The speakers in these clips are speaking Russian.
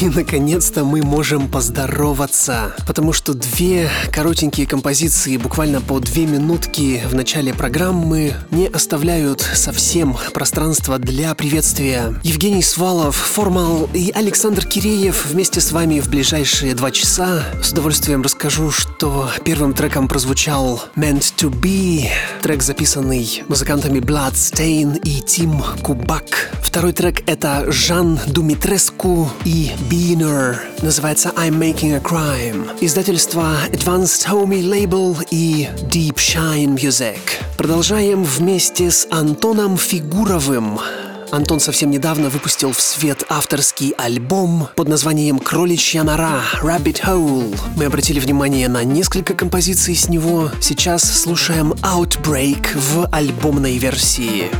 И, наконец-то, мы можем поздороваться, потому что две коротенькие композиции, буквально по 2 минутки в начале программы, не оставляют совсем пространства для приветствия. Евгений Свалов, Формал и Александр Киреев вместе с вами в ближайшие 2 часа. С удовольствием расскажу, что первым треком прозвучал «Meant to Be», трек, записанный музыкантами Blood Stain и Tim Kubak. Второй трек — это Жан Думитреску Думитреску и Beaner. Называется I'm Making a Crime. Издательство Advanced Homie Label и Deep Shine Music. Продолжаем вместе с Антоном Фигуровым. Антон совсем недавно выпустил в свет авторский альбом под названием «Кроличья нора» Rabbit Hole. Мы обратили внимание на несколько композиций с него. Сейчас слушаем Outbreak в альбомной версии.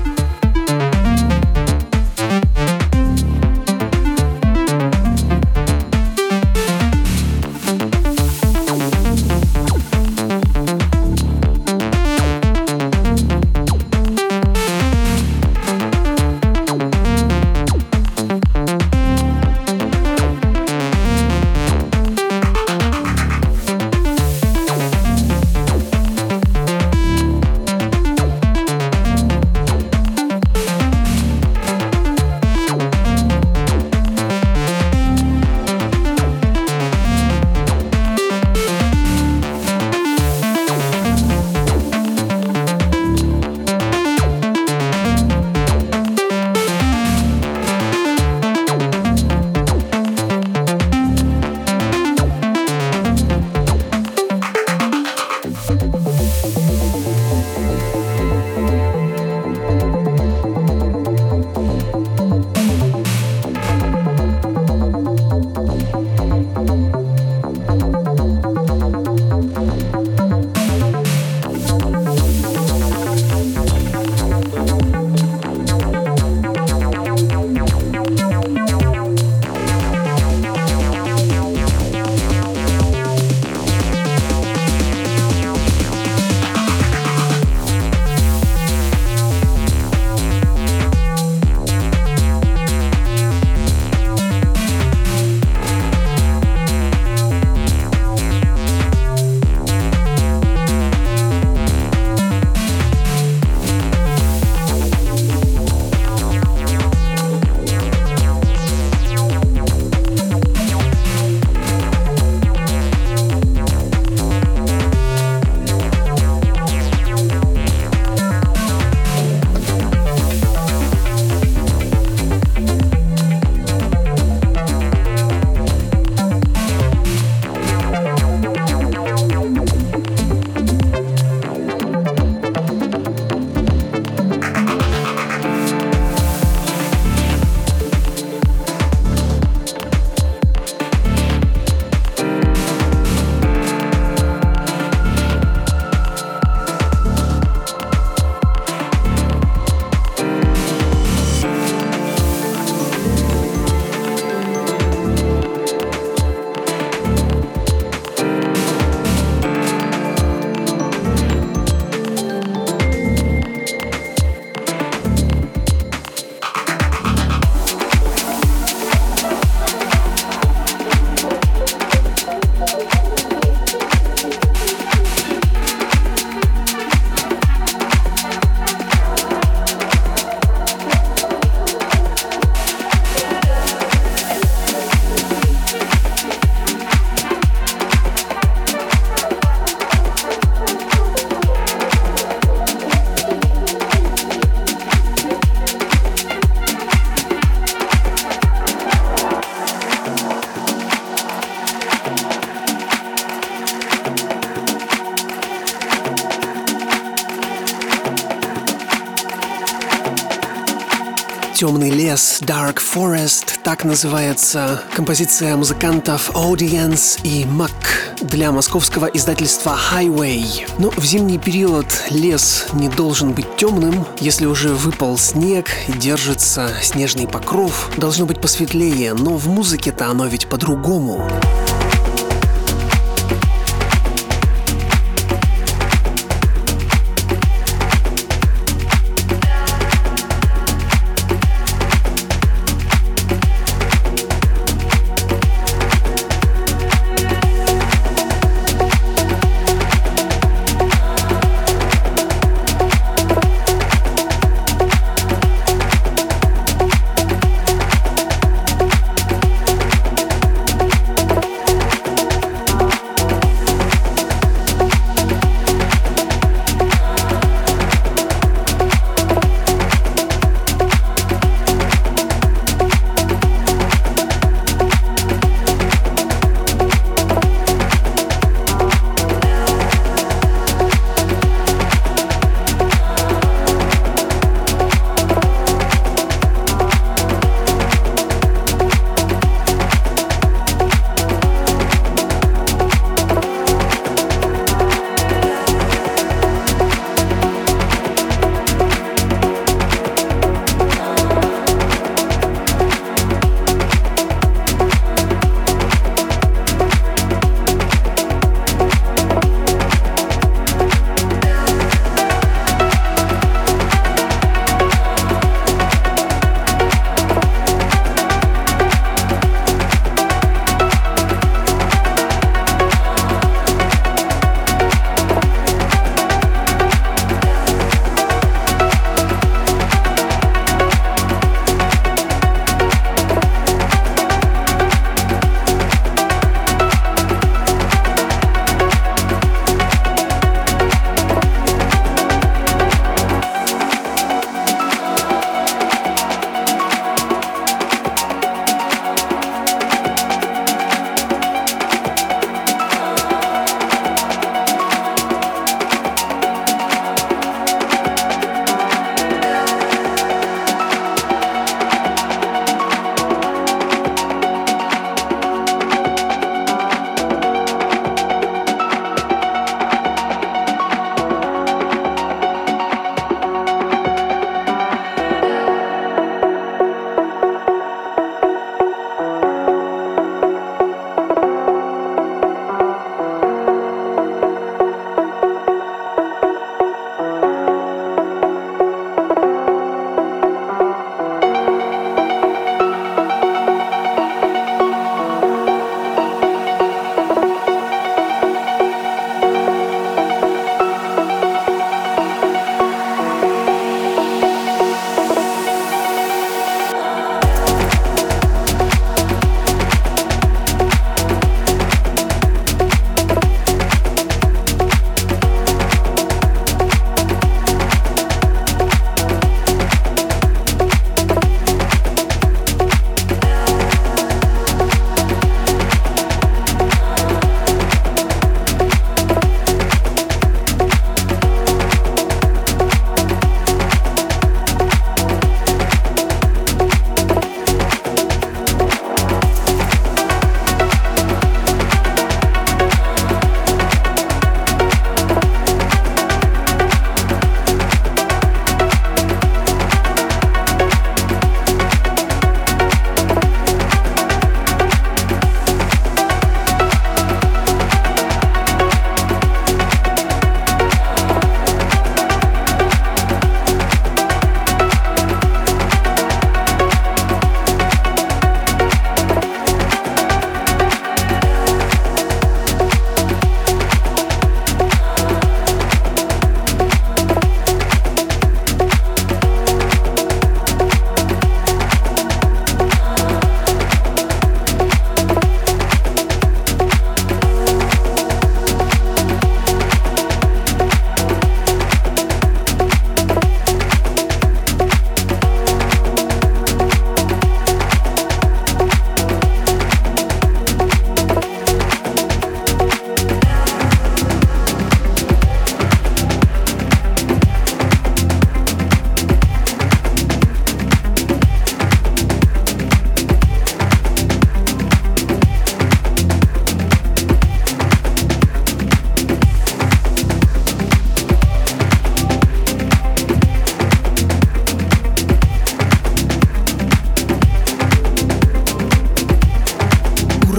«Темный лес», «Dark Forest», так называется композиция музыкантов Audience и Muck для московского издательства Highway. Но в зимний период лес не должен быть темным. Если уже выпал снег и держится снежный покров, должно быть посветлее, но в музыке-то оно ведь по-другому.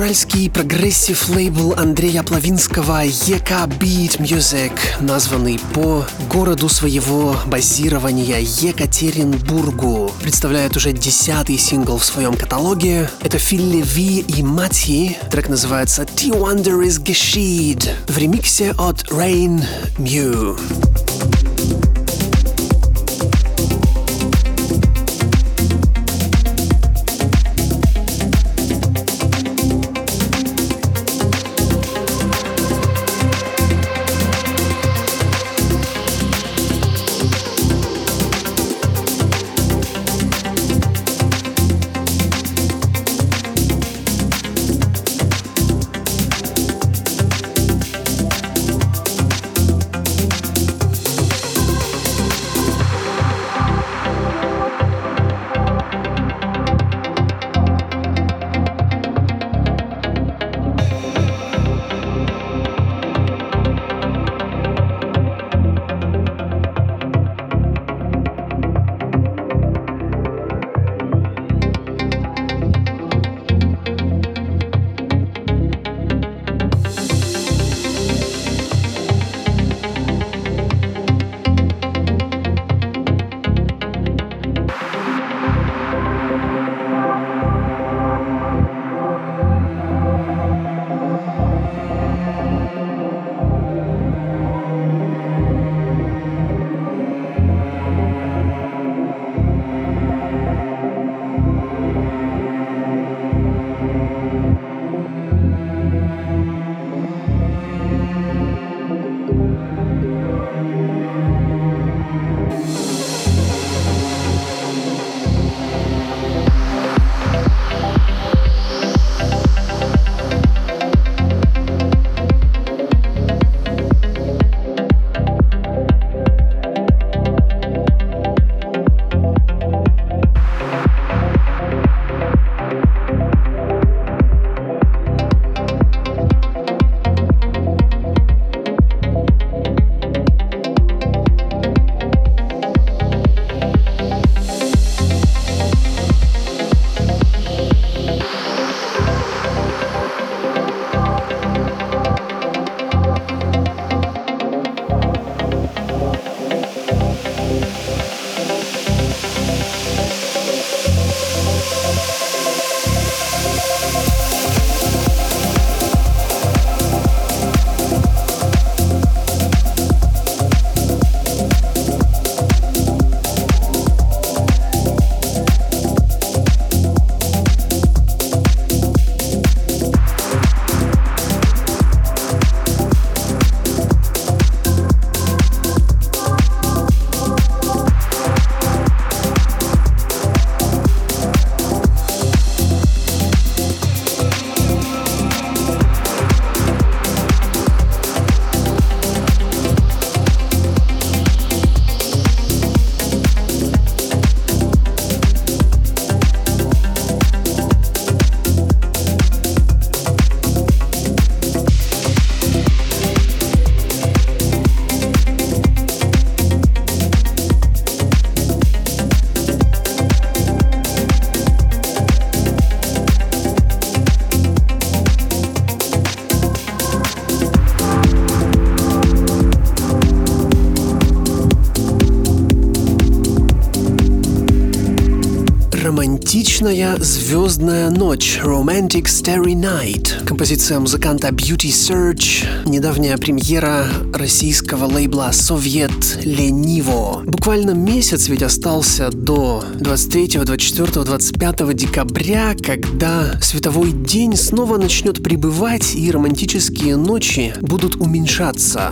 уральский прогрессив-лейбл Андрея Плавинского EKA Beat Music, названный по городу своего базирования Екатеринбургу, представляет уже 10-й сингл в своем каталоге. Это Филли Ви и Мати. Трек называется «The Wonder is Geschied» в ремиксе от Rain Mew. «Звездная ночь» Romantic Starry Night. Композиция музыканта Beauty Search. Недавняя премьера российского лейбла Soviet Lenivo. Буквально месяц ведь остался до 23, 24, 25 декабря, когда световой день снова начнет прибывать и романтические ночи будут уменьшаться.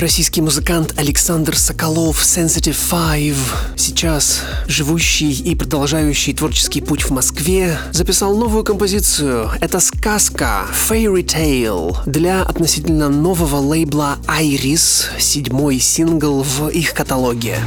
российский музыкант Александр Соколов, Sensitive Five, сейчас живущий и продолжающий творческий путь в Москве, записал новую композицию. Это сказка Fairy Tale для относительно нового лейбла Iris, 7-й сингл в их каталоге.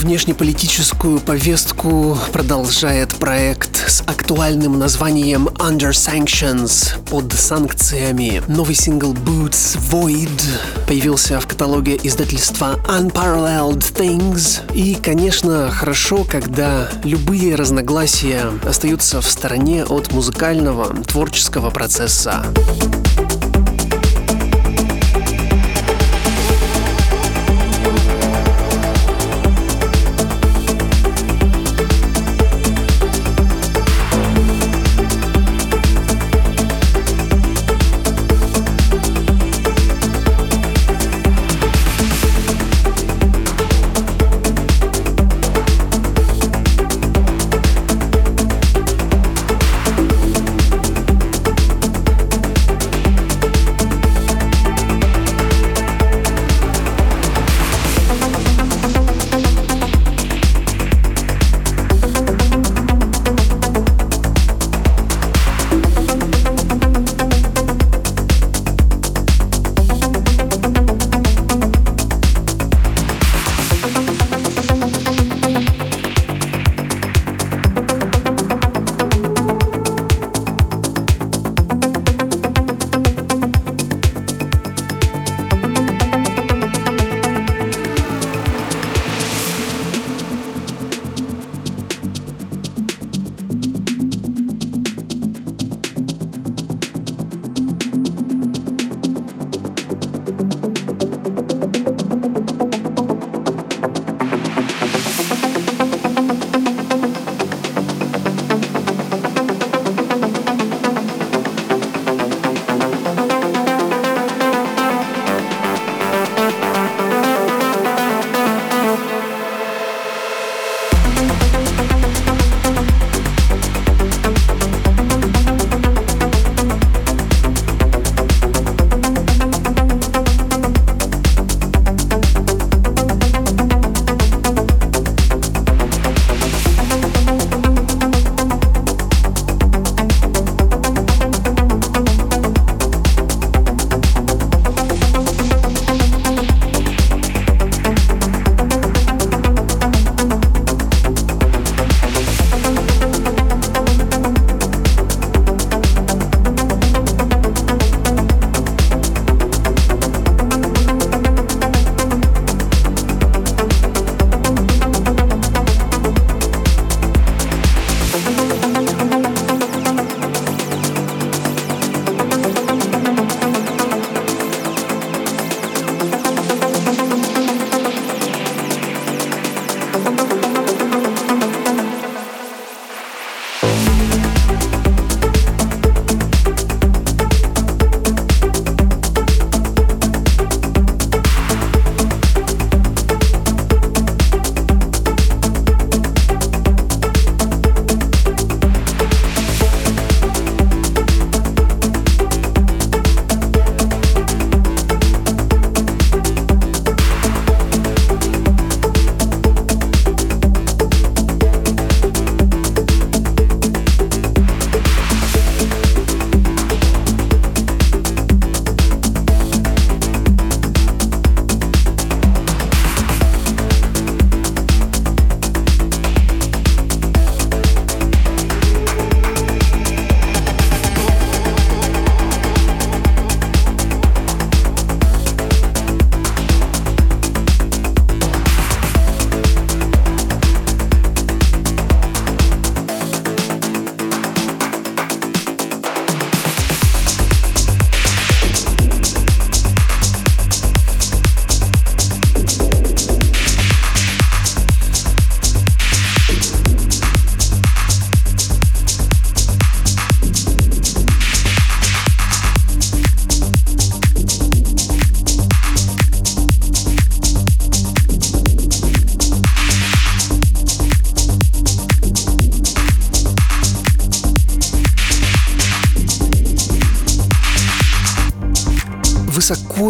внешнеполитическую повестку продолжает проект с актуальным названием Under Sanctions, под санкциями. Новый сингл Boots Void появился в каталоге издательства Unparalleled Things. И, конечно, хорошо, когда любые разногласия остаются в стороне от музыкального творческого процесса.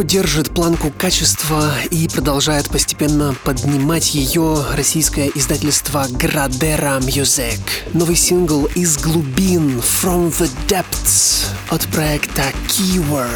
Держит планку качества и продолжает постепенно поднимать ее российское издательство Gradera Music. Новый сингл «Из глубин» From the Depths от проекта Keywork.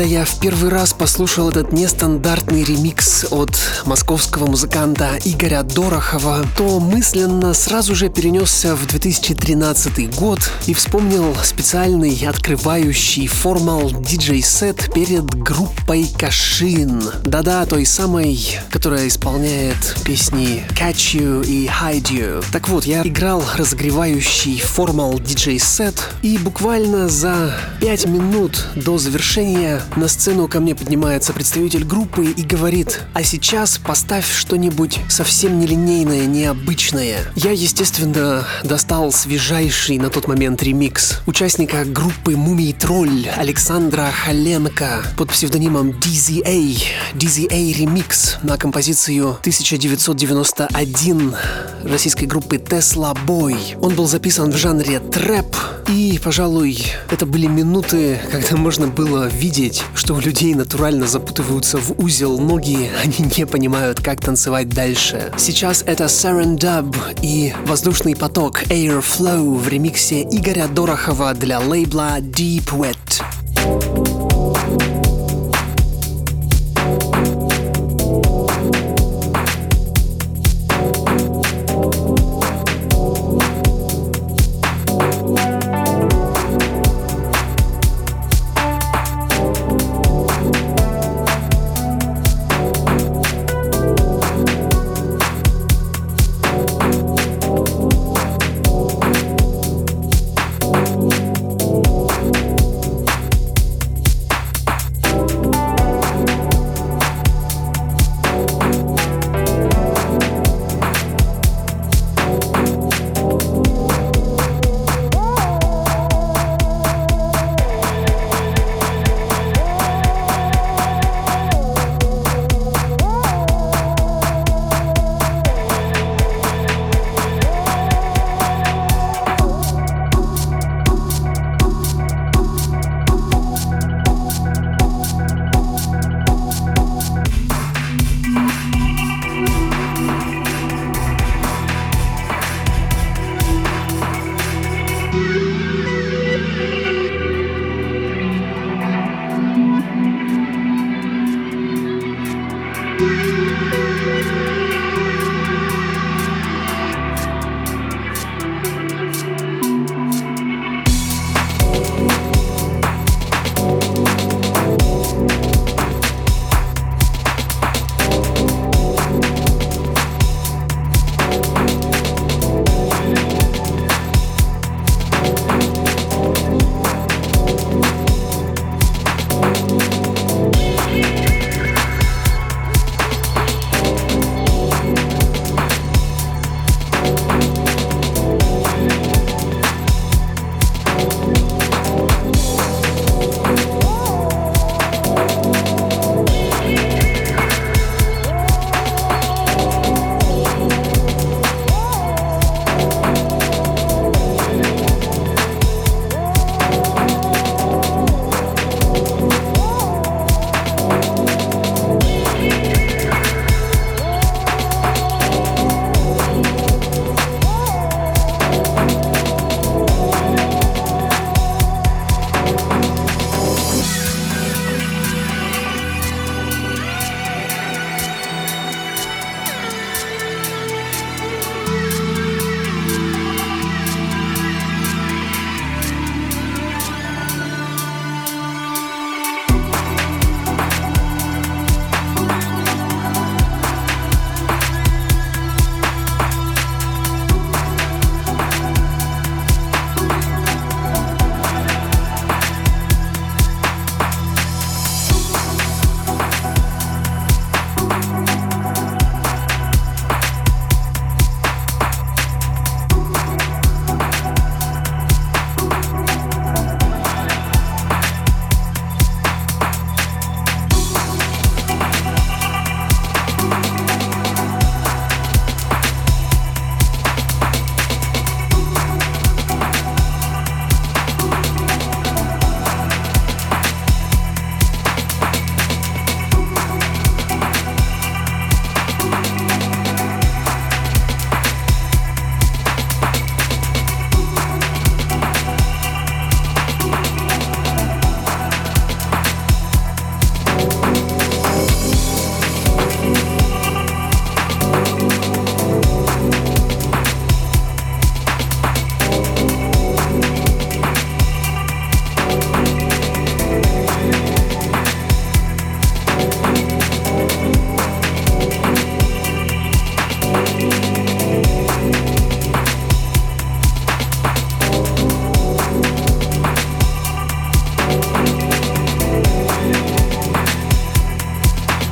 когда я в первый раз послушал этот нестандартный ремикс от московского музыканта Игоря Дорохова, то мысленно сразу же перенесся в 2013 год и вспомнил специальный открывающий формал диджей-сет перед группой Кашин. Да-да, той самой, которая исполняет песни Catch You и Hide You. Так вот, я играл разогревающий формал диджей-сет, и буквально за 5 минут до завершения на сцену ко мне поднимается представитель группы и говорит: а сейчас поставь что-нибудь совсем нелинейное, необычное. Я, естественно, достал свежайший на тот момент ремикс участника группы Мумий Тролль Александра Халенко под псевдонимом DZA ремикс на композицию 1991 российской группы Tesla Boy. Он был записан в жанре трэп, и, пожалуй, это были минуты, когда можно было видеть, что у людей натурально запутываются в узел ноги, они не понимают, как танцевать дальше. Сейчас это Serendub и воздушный поток Airflow в ремиксе Игоря Дорохова для лейбла Deep Wet.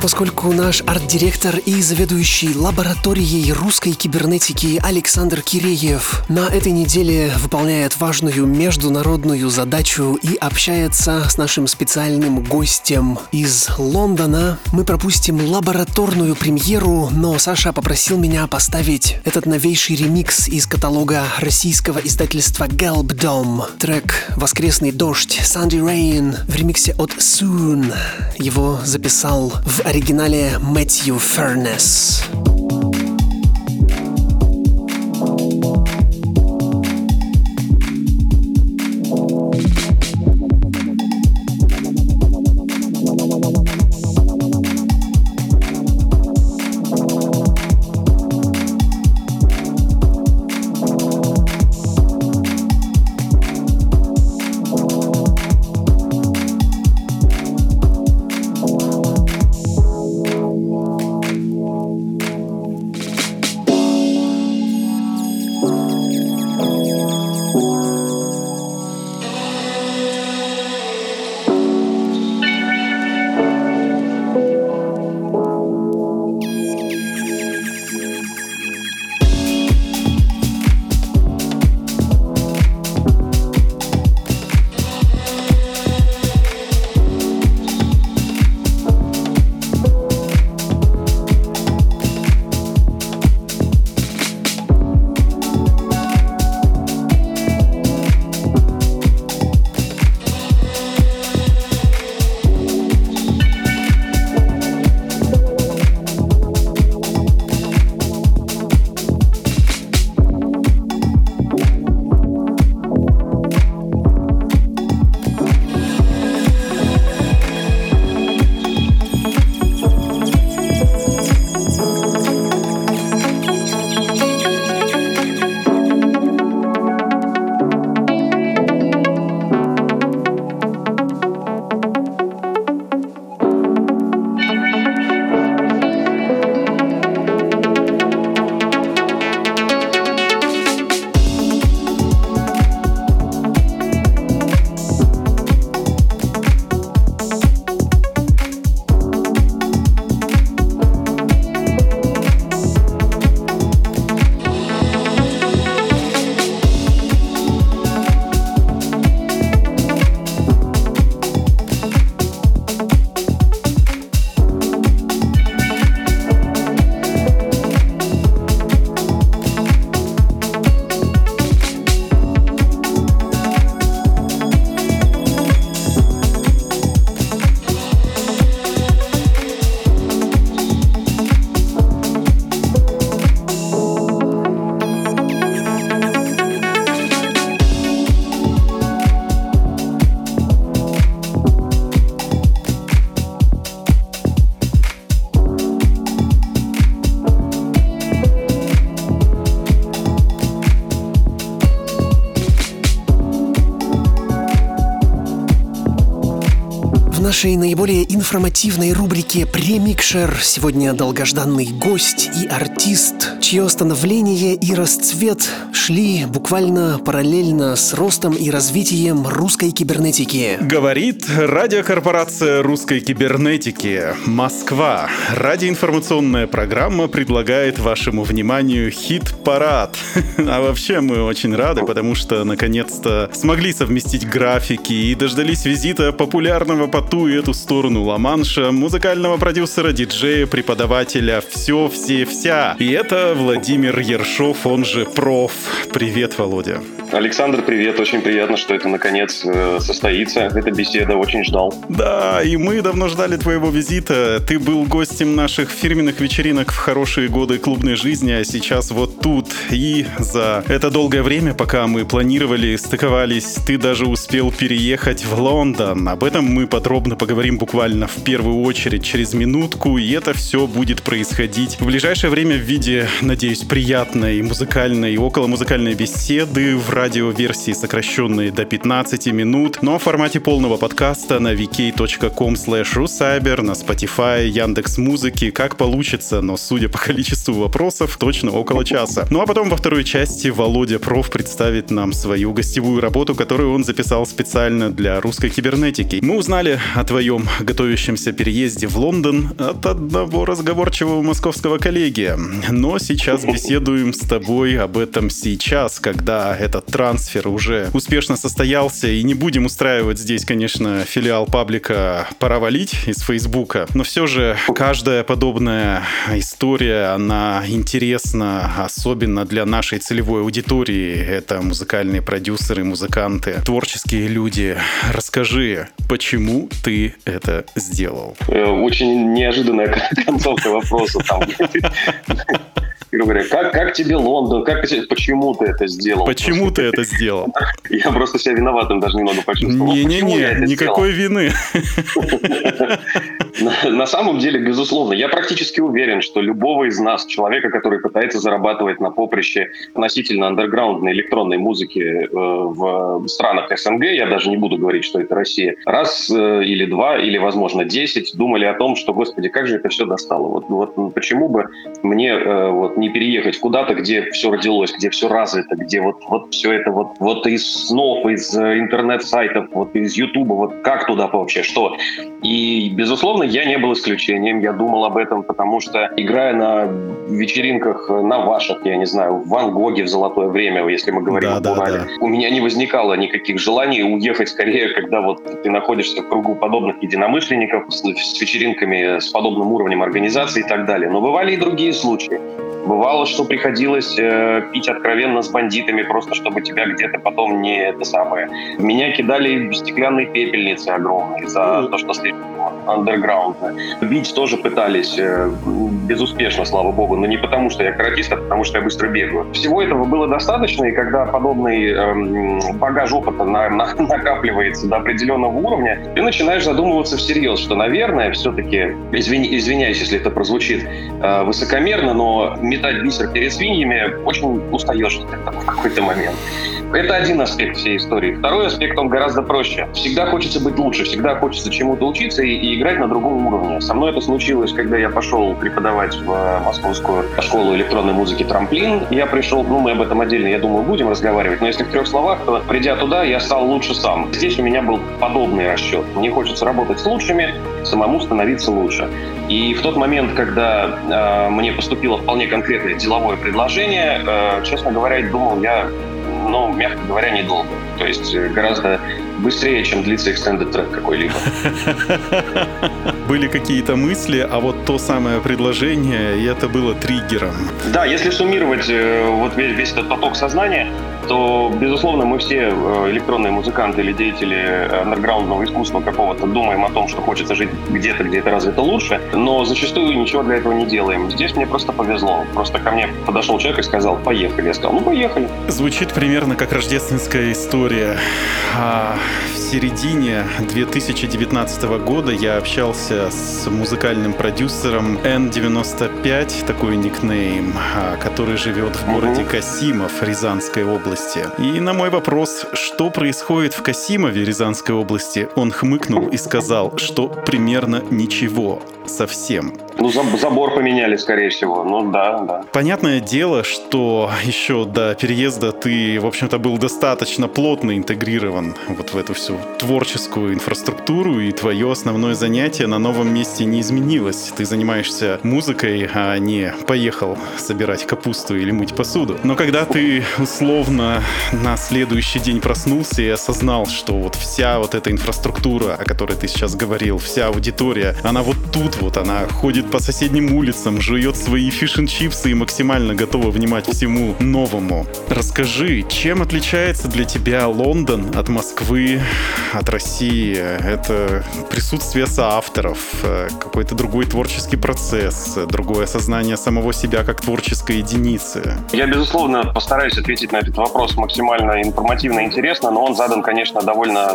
поскольку наш арт-директор и заведующий лабораторией русской кибернетики Александр Киреев на этой неделе выполняет важную международную задачу и общается с нашим специальным гостем из Лондона. Мы пропустим лабораторную премьеру, но Саша попросил меня поставить этот новейший ремикс из каталога российского издательства Gelbdom. Трек «Воскресный дождь» Sunday Rain в ремиксе от Soon. Его записал в оригинале Мэтью Фернес. В нашей наиболее информативной рубрике «Премикшер» сегодня долгожданный гость и артист, чье становление и расцвет шли буквально параллельно с ростом и развитием русской кибернетики. Говорит радиокорпорация русской кибернетики «Москва». Радиоинформационная программа предлагает вашему вниманию хит-парад. А вообще мы очень рады, потому что наконец-то смогли совместить графики и дождались визита популярного по ту и эту сторону Ла-Манша музыкального продюсера, диджея, преподавателя «Все-все-вся». И это Владимир Ершов, он же Проф. Привет, Володя. Александр, привет. Очень приятно, что это наконец состоится. Эта беседа, очень ждал. Да, и мы давно ждали твоего визита. Ты был гостем наших фирменных вечеринок в хорошие годы клубной жизни, а сейчас вот тут. И за это долгое время, пока мы планировали, стыковались, ты даже успел переехать в Лондон. Об этом мы подробно поговорим буквально в первую очередь через минутку, и это все будет происходить в ближайшее время в виде, надеюсь, приятной музыкальной и околомузыкальной беседы в радиоверсии, сокращенной до 15 минут, но в формате полного подкаста на vk.com/rucyber, на Spotify, Яндекс.Музыке, как получится, но судя по количеству вопросов, точно около часа. Ну а потом во второй части Володя Проф представит нам свою гостевую работу, которую он записал специально для русской кибернетики. Мы узнали о твоем готовящемся переезде в Лондон от одного разговорчивого московского коллеги. Но сейчас беседуем с тобой об этом сейчас, когда этот трансфер уже успешно состоялся, и не будем устраивать здесь, конечно, филиал паблика «Пора валить» из Фейсбука. Но все же каждая подобная история, она интересна, особенно для нашей целевой аудитории. Это музыкальные продюсеры, музыканты, творческие люди. Расскажи, почему ты это сделал? Очень неожиданная концовка вопроса там. Как тебе Лондон? Почему ты это сделал? Почему ты это сделал? Я просто себя виноватым даже немного почувствовал. Не-не-не, никакой вины. На самом деле, безусловно, я практически уверен, что любого из нас, человека, который пытается зарабатывать на поприще относительно андерграундной электронной музыки в странах СНГ, я даже не буду говорить, что это Россия, раз или два, или, возможно, 10 думали о том, что, господи, как же это все достало. Вот почему бы мне не переехать куда-то, где все родилось, где все развито, где вот все это вот из снов, из интернет-сайтов, вот из Ютуба, вот как туда вообще, что? И, безусловно, я не был исключением, я думал об этом, потому что, играя на вечеринках, на ваших, я не знаю, в Ван Гоге в золотое время, если мы говорим о Урале, у меня не возникало никаких желаний уехать скорее, когда ты находишься в кругу подобных единомышленников, с вечеринками, с подобным уровнем организации и так далее. Но бывали и другие случаи. Бывало, что приходилось пить откровенно с бандитами, просто чтобы тебя где-то потом не это самое. Меня кидали стеклянные пепельницы огромные за то, что слишком андерграундно. Бить тоже пытались безуспешно, слава богу, но не потому, что я каратист, а потому, что я быстро бегаю. Всего этого было достаточно, и когда подобный багаж опыта накапливается до определенного уровня, ты начинаешь задумываться всерьез, что, наверное, все-таки, извиняюсь, если это прозвучит высокомерно, но метать бисер перед свиньями очень устаешь в какой-то момент. Это один аспект всей истории. Второй аспект, он гораздо проще. Всегда хочется быть лучше, всегда хочется чему-то учиться и играть на другом уровне. Со мной это случилось, когда я пошел преподавать в Московскую школу электронной музыки «Трамплин». Я пришел, мы об этом отдельно, я думаю, будем разговаривать, но если в трех словах, то придя туда, я стал лучше сам. Здесь у меня был подобный расчет. Мне хочется работать с лучшими, самому становиться лучше. И в тот момент, когда мне поступило вполне конкретное деловое предложение, честно говоря, думал я, мягко говоря, недолго. То есть гораздо быстрее, чем длится extended трек какой-либо. Были какие-то мысли, а вот то самое предложение, и это было триггером. Да, если суммировать весь этот поток сознания, то, безусловно, мы все электронные музыканты или деятели андерграундного искусства какого-то думаем о том, что хочется жить где-то, где это развито лучше, но зачастую ничего для этого не делаем. Здесь мне просто повезло. Просто ко мне подошел человек и сказал: поехали. Я сказал: поехали. Звучит примерно как рождественская история. В середине 2019 года я общался с музыкальным продюсером N95, такой никнейм, который живет в городе Касимов Рязанской области. И на мой вопрос, что происходит в Касимове Рязанской области, он хмыкнул и сказал, что примерно ничего. Совсем. Забор поменяли, скорее всего. Да. Понятное дело, что еще до переезда ты, в общем-то, был достаточно плотно интегрирован в эту всю творческую инфраструктуру, и твое основное занятие на новом месте не изменилось. Ты занимаешься музыкой, а не поехал собирать капусту или мыть посуду. Но когда ты, условно, на следующий день проснулся и осознал, что вся эта инфраструктура, о которой ты сейчас говорил, вся аудитория, она тут она ходит по соседним улицам, жует свои фиш-н-чипсы и максимально готова внимать всему новому. Расскажи, чем отличается для тебя Лондон от Москвы, от России? Это присутствие соавторов, какой-то другой творческий процесс, другое осознание самого себя как творческой единицы. Я, безусловно, постараюсь ответить на этот вопрос максимально информативно и интересно, но он задан, конечно, довольно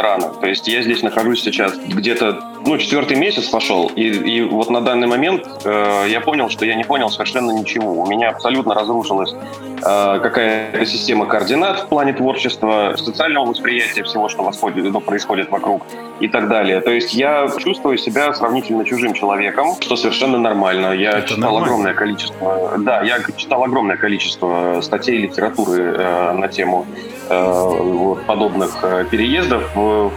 рано. То есть я здесь нахожусь сейчас где-то, 4-й месяц пошел, и на данный момент я понял, что я не понял совершенно ничего. У меня абсолютно разрушилась какая-то система координат в плане творчества, социального восприятия всего, что происходит вокруг и так далее. То есть я чувствую себя сравнительно чужим человеком, что совершенно нормально. Я читал огромное количество статей, литературы на тему подобных переездов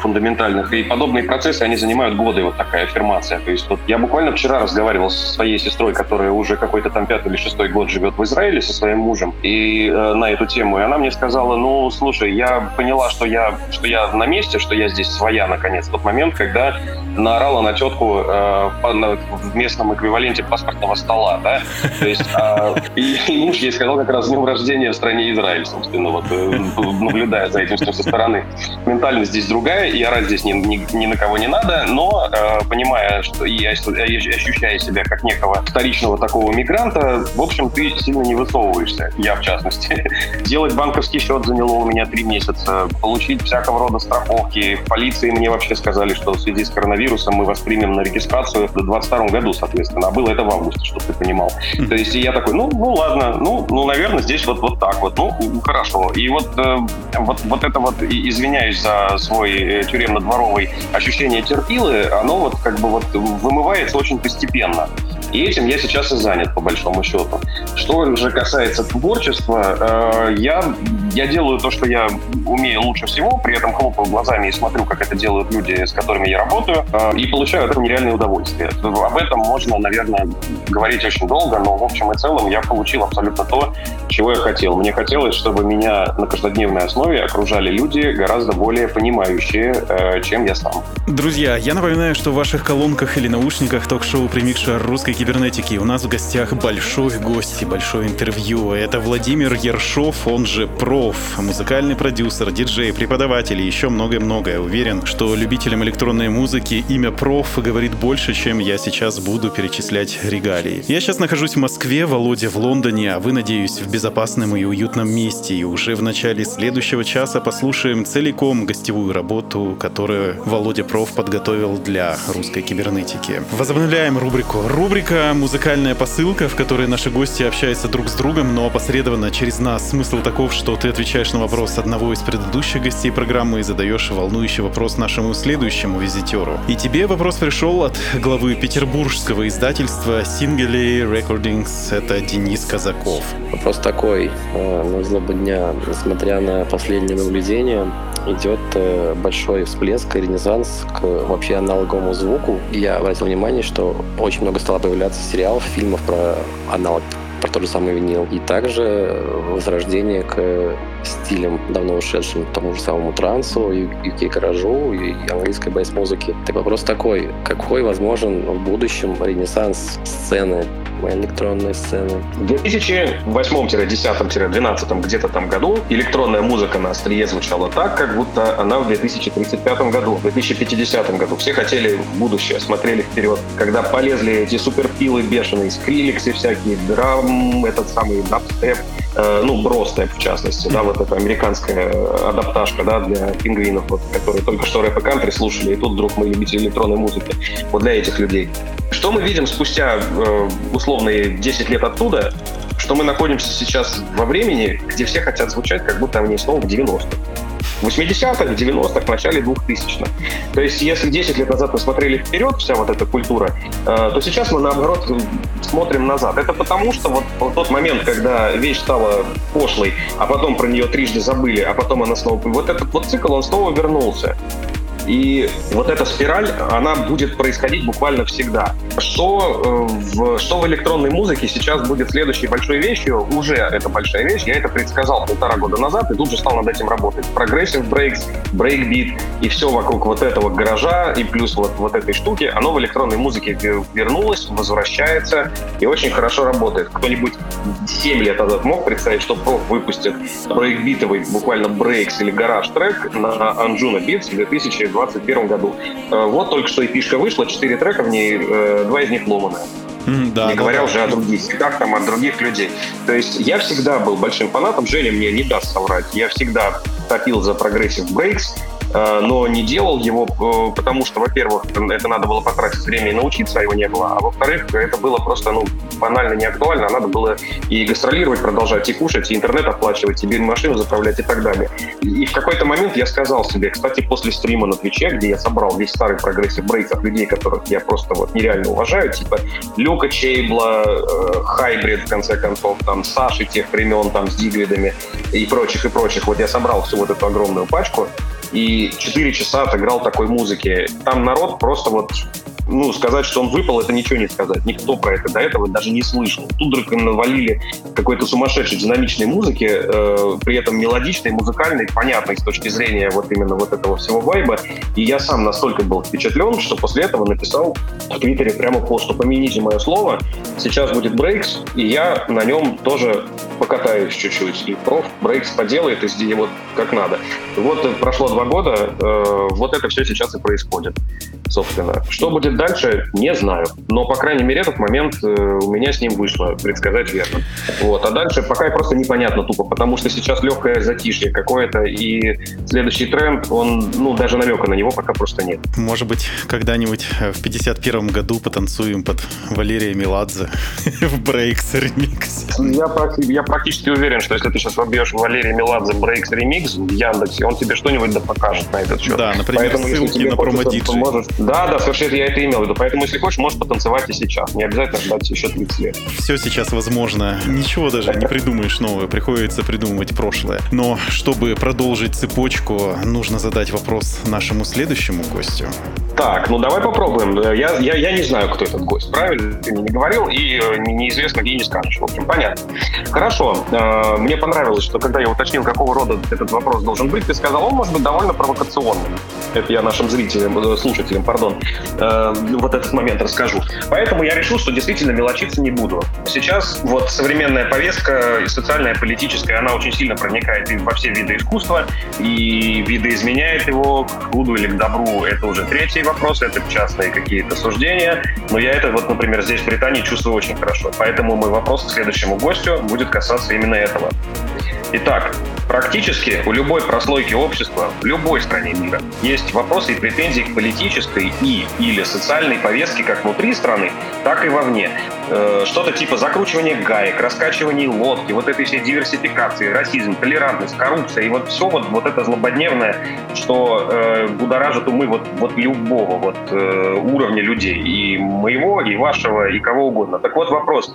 фундаментальных, и подобные процессы, они занимают годы, вот такая аффирмация. То есть вот я буквально вчера разговаривал со своей сестрой, которая уже какой-то там 5-й или 6-й год живет в Израиле со своим мужем, и на эту тему, и она мне сказала: ну, слушай, я поняла, что я на месте, что я здесь своя, наконец, в тот момент, когда наорала на тетку в местном эквиваленте паспортного стола, да, то есть и муж ей сказал как раз с днем рождения в стране Израиль, собственно, вот, наблюдая за этим, что со стороны ментальность здесь другая, и орать здесь ни на кого не надо, но понимая, что и ощущая себя как некого вторичного такого мигранта, в общем, ты сильно не высовываешься, я в частности. Делать банковский счет заняло у меня 3 месяца, получить всякого рода страховки. В полиции мне вообще сказали, что в связи с коронавирусом мы вас примем на регистрацию в 2022 году, соответственно, а было это в августе, чтобы ты понимал. То есть я такой: ну ладно, ну наверное, здесь вот так вот, ну хорошо. И вот это вот, извиняюсь за свой тюремно-дворовый, ощущение терпилы, оно вот как бы вот вымывается очень постепенно. И этим я сейчас и занят, по большому счету. Что же касается творчества, я делаю то, что я умею лучше всего, при этом хлопаю глазами и смотрю, как это делают люди, с которыми я работаю, и получаю от этого нереальное удовольствие. Об этом можно, наверное, говорить очень долго, но в общем и целом я получил абсолютно то, чего я хотел. Мне хотелось, чтобы меня на каждодневной основе окружали люди гораздо более понимающие, чем я сам. Друзья, я напоминаю, что в ваших колонках или наушниках ток-шоу «Примикша русской кибернетики». У нас в гостях большой гость и большое интервью. Это Владимир Ершов, он же Проф, музыкальный продюсер, диджей, преподаватель и еще многое-многое. Уверен, что любителям электронной музыки имя Проф говорит больше, чем я сейчас буду перечислять регалии. Я сейчас нахожусь в Москве, Володя в Лондоне, а вы, надеюсь, в безопасном и уютном месте. И уже в начале следующего часа послушаем целиком гостевую работу, которую Володя Проф подготовил для русской кибернетики. Возобновляем рубрику. Рубрика «Музыкальная посылка», в которой наши гости общаются друг с другом, но опосредованно через нас. Смысл таков, что ты отвечаешь на вопрос одного из предыдущих гостей программы и задаешь волнующий вопрос нашему следующему визитеру. И тебе вопрос пришел от главы петербургского издательства Singly Recordings. Это Денис Казаков. Вопрос такой. На злобу дня, несмотря на последние наблюдения, идет большой всплеск и ренессанс к вообще аналоговому звуку. Я обратил внимание, что очень много стало появляться сериалов, фильмов про аналог, про тот же самый винил. И также возрождение к стилям, давно ушедшим, тому же самому трансу, UK-гаражу и английской бейс-музыке. Так вопрос такой: какой возможен в будущем ренессанс сцены, электронной сцены? В 2008-10-12 где-то там году электронная музыка на острие звучала так, как будто она в 2035 году, в 2050 году. Все хотели в будущее, смотрели вперед. Когда полезли эти суперпилы бешеные, скриликсы всякие, драм, этот самый дабстеп, бростеп в частности, да, вот эта американская адапташка, да, для пингвинов, вот, которые только что рэп и кантри слушали, и тут вдруг мы любители электронной музыки. Вот для этих людей. Что мы видим спустя условные 10 лет оттуда, что мы находимся сейчас во времени, где все хотят звучать, как будто они снова в 90-х. В 80-х, в 90-х, в начале 2000-х. То есть, если 10 лет назад мы смотрели вперед, вся вот эта культура, то сейчас мы, наоборот, смотрим назад. Это потому, что вот тот момент, когда вещь стала пошлой, а потом про нее трижды забыли, а потом она снова... Вот этот вот цикл, он снова вернулся. И вот эта спираль, она будет происходить буквально всегда. Что в электронной музыке сейчас будет следующей большой вещью, уже это большая вещь, я это предсказал 1,5 года назад и тут же стал над этим работать. Progressive breaks, breakbeat и все вокруг вот этого гаража и плюс вот этой штуки, оно в электронной музыке вернулось, возвращается и очень хорошо работает. Кто-нибудь 7 лет назад мог представить, что Проф выпустит breakbeat'овый буквально breaks или гараж трек на Anjuna Beats в 2021 году. Вот только что и пишка вышла, 4 трека в ней, 2 из них ломаны. Не говоря уже о других стихах, там, от других людей. То есть я всегда был большим фанатом, Женя мне не даст соврать, я всегда топил за Progressive Breaks, но не делал его, потому что, во-первых, это надо было потратить время и научиться, а его не было, а во-вторых, это было просто, банально не актуально, а надо было и гастролировать продолжать, и кушать, и интернет оплачивать, и машину заправлять и так далее. И в какой-то момент я сказал себе, кстати, после стрима на Твиче, где я собрал весь старый прогрессив брейк от людей, которых я просто нереально уважаю, типа Люка Чейбла, Хайбрид, в конце концов, там, Саши тех времен, там, с Дигвидами и прочих, вот я собрал всю вот эту огромную пачку, и 4 часа отыграл такой музыки. Там народ просто сказать, что он выпал, это ничего не сказать. Никто про это до этого даже не слышал. Тут вдруг им навалили какой-то сумасшедшей динамичной музыки, при этом мелодичной, музыкальной, понятной с точки зрения вот именно вот этого всего вайба. И я сам настолько был впечатлен, что после этого написал в Твиттере прямо пост, что помяните мое слово, сейчас будет брейкс, и я на нем тоже покатаюсь чуть-чуть. И проф брейкс поделает и сделает вот как надо. Вот прошло 2 года, вот это все сейчас и происходит, собственно. Что будет дальше, не знаю. Но, по крайней мере, этот момент у меня с ним вышло предсказать верно. Вот. А дальше пока просто непонятно тупо, потому что сейчас легкое затишье какое-то, и следующий тренд, он, даже намека на него пока просто нет. Может быть, когда-нибудь в 51-м году потанцуем под Валерия Меладзе в брейкс ремикс. Я практически уверен, что если ты сейчас вобьешь Валерия Меладзе брейкс ремикс в Яндексе, он тебе что-нибудь да покажет на этот счет. Да, например, поэтому, ссылки на промо-диджей. Да, совершенно я это имел в виду. Поэтому, если хочешь, можешь потанцевать и сейчас. Не обязательно ждать еще 30 лет. Все сейчас возможно. Ничего даже не придумаешь новое. Приходится придумывать прошлое. Но, чтобы продолжить цепочку, нужно задать вопрос нашему следующему гостю. Так, давай попробуем. Я не знаю, кто этот гость. Правильно? Ты мне не говорил, и неизвестно, где не скажешь. В общем, понятно. Хорошо. Мне понравилось, что когда я уточнил, какого рода этот вопрос должен быть, ты сказал, он может быть довольно провокационным. Это я нашим зрителям, слушателям, вот этот момент расскажу. Поэтому я решил, что действительно мелочиться не буду. Сейчас вот современная повестка, социальная, политическая, она очень сильно проникает во все виды искусства и видоизменяет его к худу или к добру. Это уже третий вопрос, это частные какие-то суждения. Но я это вот, например, здесь в Британии чувствую очень хорошо. Поэтому мой вопрос к следующему гостю будет касаться именно этого. Итак, практически у любой прослойки общества, в любой стране мира, есть вопросы и претензии к политической или социальной повестке как внутри страны, так и вовне. Что-то типа закручивания гаек, раскачивания лодки, вот этой всей диверсификации, расизм, толерантность, коррупция и вот все вот это злободневное, что будоражит умы вот любого уровня людей, и моего, и вашего, и кого угодно. Так вот вопрос,